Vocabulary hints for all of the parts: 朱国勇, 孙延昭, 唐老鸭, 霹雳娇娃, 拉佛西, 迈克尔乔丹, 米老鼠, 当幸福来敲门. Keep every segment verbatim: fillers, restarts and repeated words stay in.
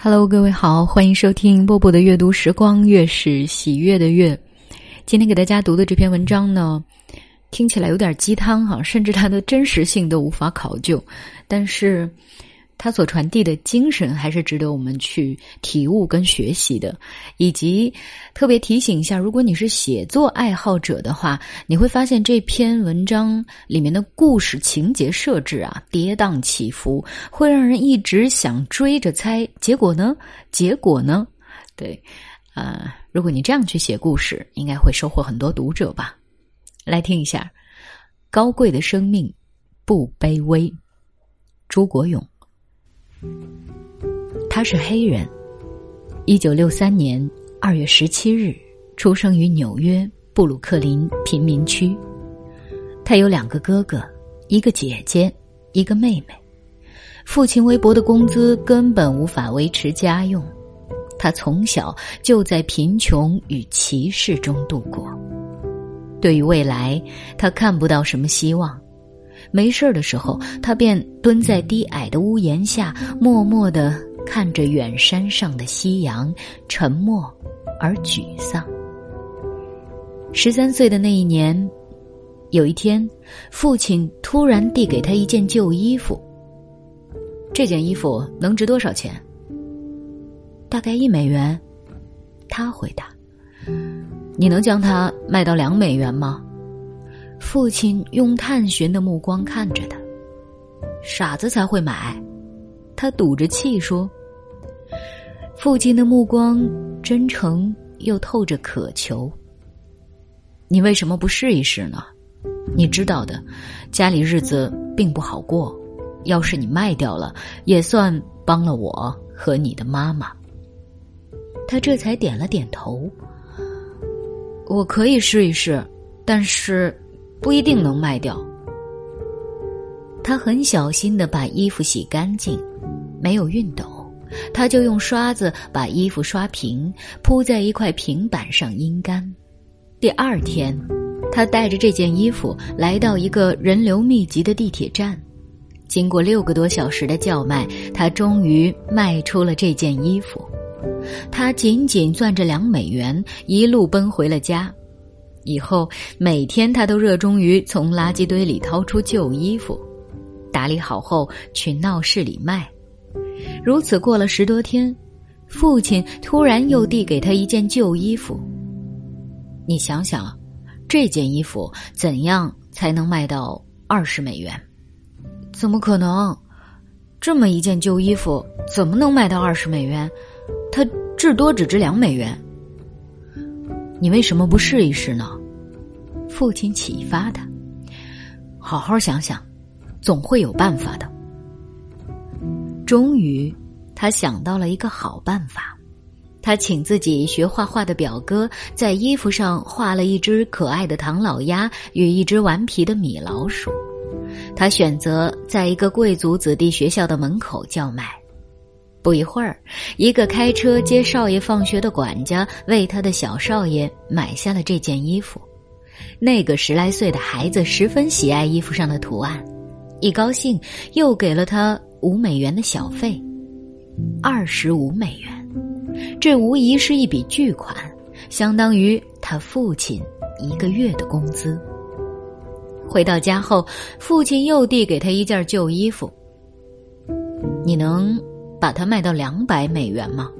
Hello， 各位好，欢迎收听波波的阅读时光，月是喜悦的月。今天给大家读的这篇文章呢，听起来有点鸡汤哈、啊，甚至它的真实性都无法考究，但是它所传递的精神还是值得我们去体悟跟学习的。以及特别提醒一下，如果你是写作爱好者的话，你会发现这篇文章里面的故事情节设置啊，跌宕起伏，会让人一直想追着猜结果呢结果呢对啊、呃，如果你这样去写故事，应该会收获很多读者吧。来听一下，高贵的生命不卑微，朱国勇。他是黑人，一九六三年二月十七日出生于纽约布鲁克林贫民区。他有两个哥哥，一个姐姐，一个妹妹。父亲微薄的工资根本无法维持家用，他从小就在贫穷与歧视中度过。对于未来，他看不到什么希望。没事的时候，他便蹲在低矮的屋檐下，默默地看着远山上的夕阳，沉默而沮丧。十三岁的那一年，有一天，父亲突然递给他一件旧衣服。这件衣服能值多少钱？大概一美元，他回答。你能将它卖到两美元吗？父亲用探寻的目光看着他。傻子才会买，他堵着气说。父亲的目光真诚又透着渴求。你为什么不试一试呢？你知道的，家里日子并不好过，要是你卖掉了，也算帮了我和你的妈妈。他这才点了点头。我可以试一试，但是不一定能卖掉。他很小心地把衣服洗干净，没有熨斗，他就用刷子把衣服刷平，铺在一块平板上阴干。第二天，他带着这件衣服来到一个人流密集的地铁站，经过六个多小时的叫卖，他终于卖出了这件衣服。他紧紧攥着两美元，一路奔回了家。以后每天他都热衷于从垃圾堆里掏出旧衣服，打理好后去闹市里卖。如此过了十多天，父亲突然又递给他一件旧衣服。你想想，这件衣服怎样才能卖到二十美元？怎么可能？这么一件旧衣服怎么能卖到二十美元？它至多只值两美元。你为什么不试一试呢？父亲启发他，好好想想，总会有办法的。终于，他想到了一个好办法。他请自己学画画的表哥在衣服上画了一只可爱的唐老鸭与一只顽皮的米老鼠。他选择在一个贵族子弟学校的门口叫卖。不一会儿，一个开车接少爷放学的管家为他的小少爷买下了这件衣服。那个十来岁的孩子十分喜爱衣服上的图案，一高兴又给了他五美元的小费。二十五美元，这无疑是一笔巨款，相当于他父亲一个月的工资。回到家后，父亲又递给他一件旧衣服。你能把它卖到两百美元吗？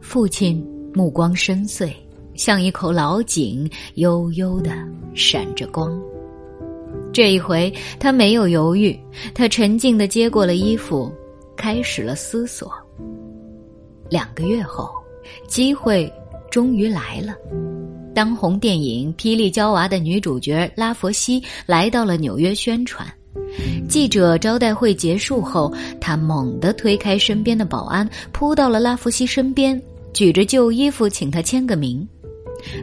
父亲目光深邃，像一口老井，悠悠地闪着光。这一回他没有犹豫，他沉静地接过了衣服，开始了思索。两个月后，机会终于来了。当红电影《霹雳娇娃》的女主角拉佛西来到了纽约宣传。记者招待会结束后，他猛地推开身边的保安，扑到了拉弗西身边，举着旧衣服请他签个名。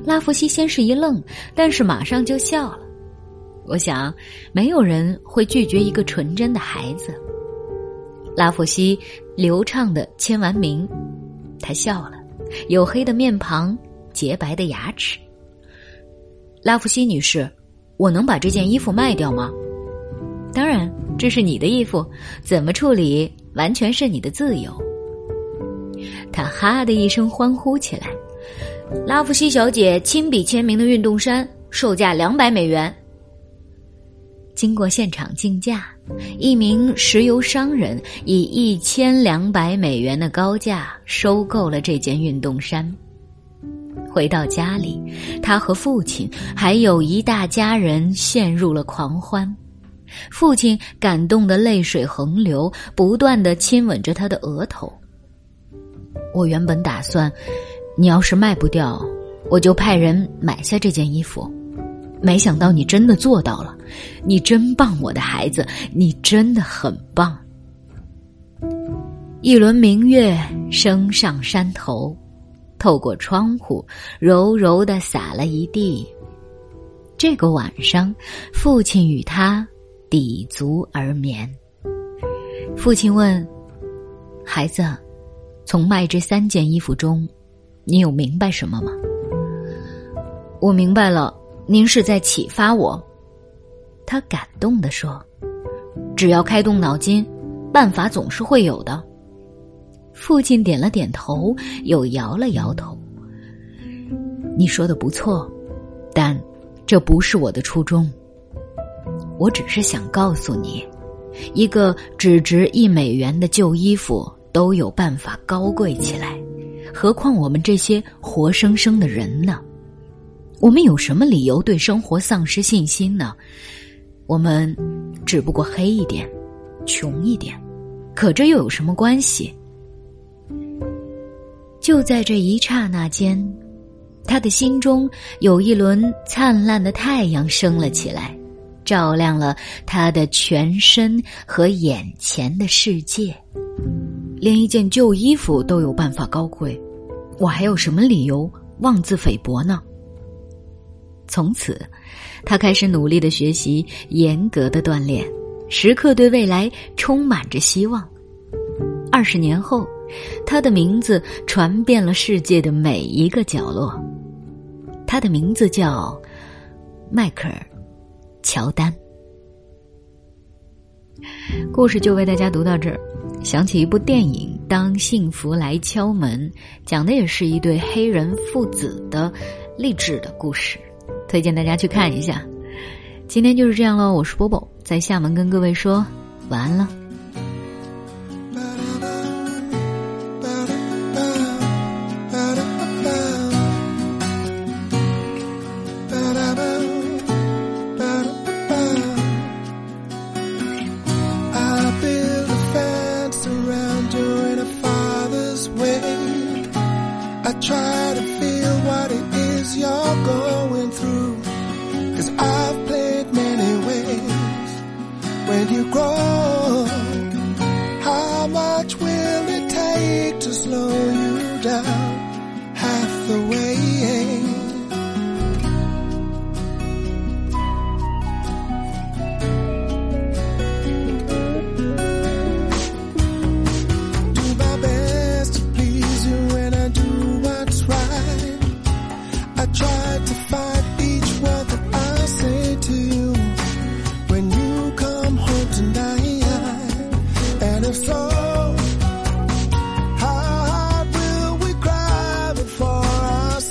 拉弗西先是一愣，但是马上就笑了。我想没有人会拒绝一个纯真的孩子。拉弗西流畅地签完名，他笑了，黝黑的面庞，洁白的牙齿。拉弗西女士，我能把这件衣服卖掉吗？当然，这是你的衣服，怎么处理完全是你的自由。他哈的一声欢呼起来。拉夫西小姐亲笔签名的运动衫售价两百美元。经过现场竞价，一名石油商人以一千两百美元的高价收购了这件运动衫。回到家里，他和父亲还有一大家人陷入了狂欢。父亲感动得泪水横流，不断地亲吻着他的额头。我原本打算，你要是卖不掉，我就派人买下这件衣服。没想到你真的做到了，你真棒，我的孩子，你真的很棒。一轮明月升上山头，透过窗户柔柔地洒了一地。这个晚上，父亲与他抵足而眠。父亲问，孩子，从卖这三件衣服中，你有明白什么吗？我明白了，您是在启发我。他感动地说，只要开动脑筋，办法总是会有的。父亲点了点头，又摇了摇头。你说的不错，但这不是我的初衷。我只是想告诉你，一个只值一美元的旧衣服都有办法高贵起来，何况我们这些活生生的人呢？我们有什么理由对生活丧失信心呢？我们只不过黑一点，穷一点，可这又有什么关系？就在这一刹那间，他的心中有一轮灿烂的太阳升了起来，照亮了他的全身和眼前的世界。连一件旧衣服都有办法高贵，我还有什么理由妄自菲薄呢？从此，他开始努力的学习，严格的锻炼，时刻对未来充满着希望。二十年后，他的名字传遍了世界的每一个角落。他的名字叫迈克尔乔丹。故事就为大家读到这儿。想起一部电影《当幸福来敲门》，讲的也是一对黑人父子的励志的故事，推荐大家去看一下。今天就是这样咯，我是波波，在厦门跟各位说晚安了。Try to feel what it is you're going through, 'cause I've played many ways. When you grow, how much will it take to slow you down? Half the way. So how hard will we cry before our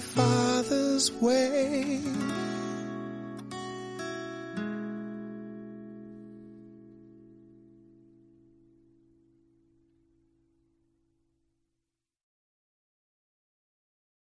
father's way.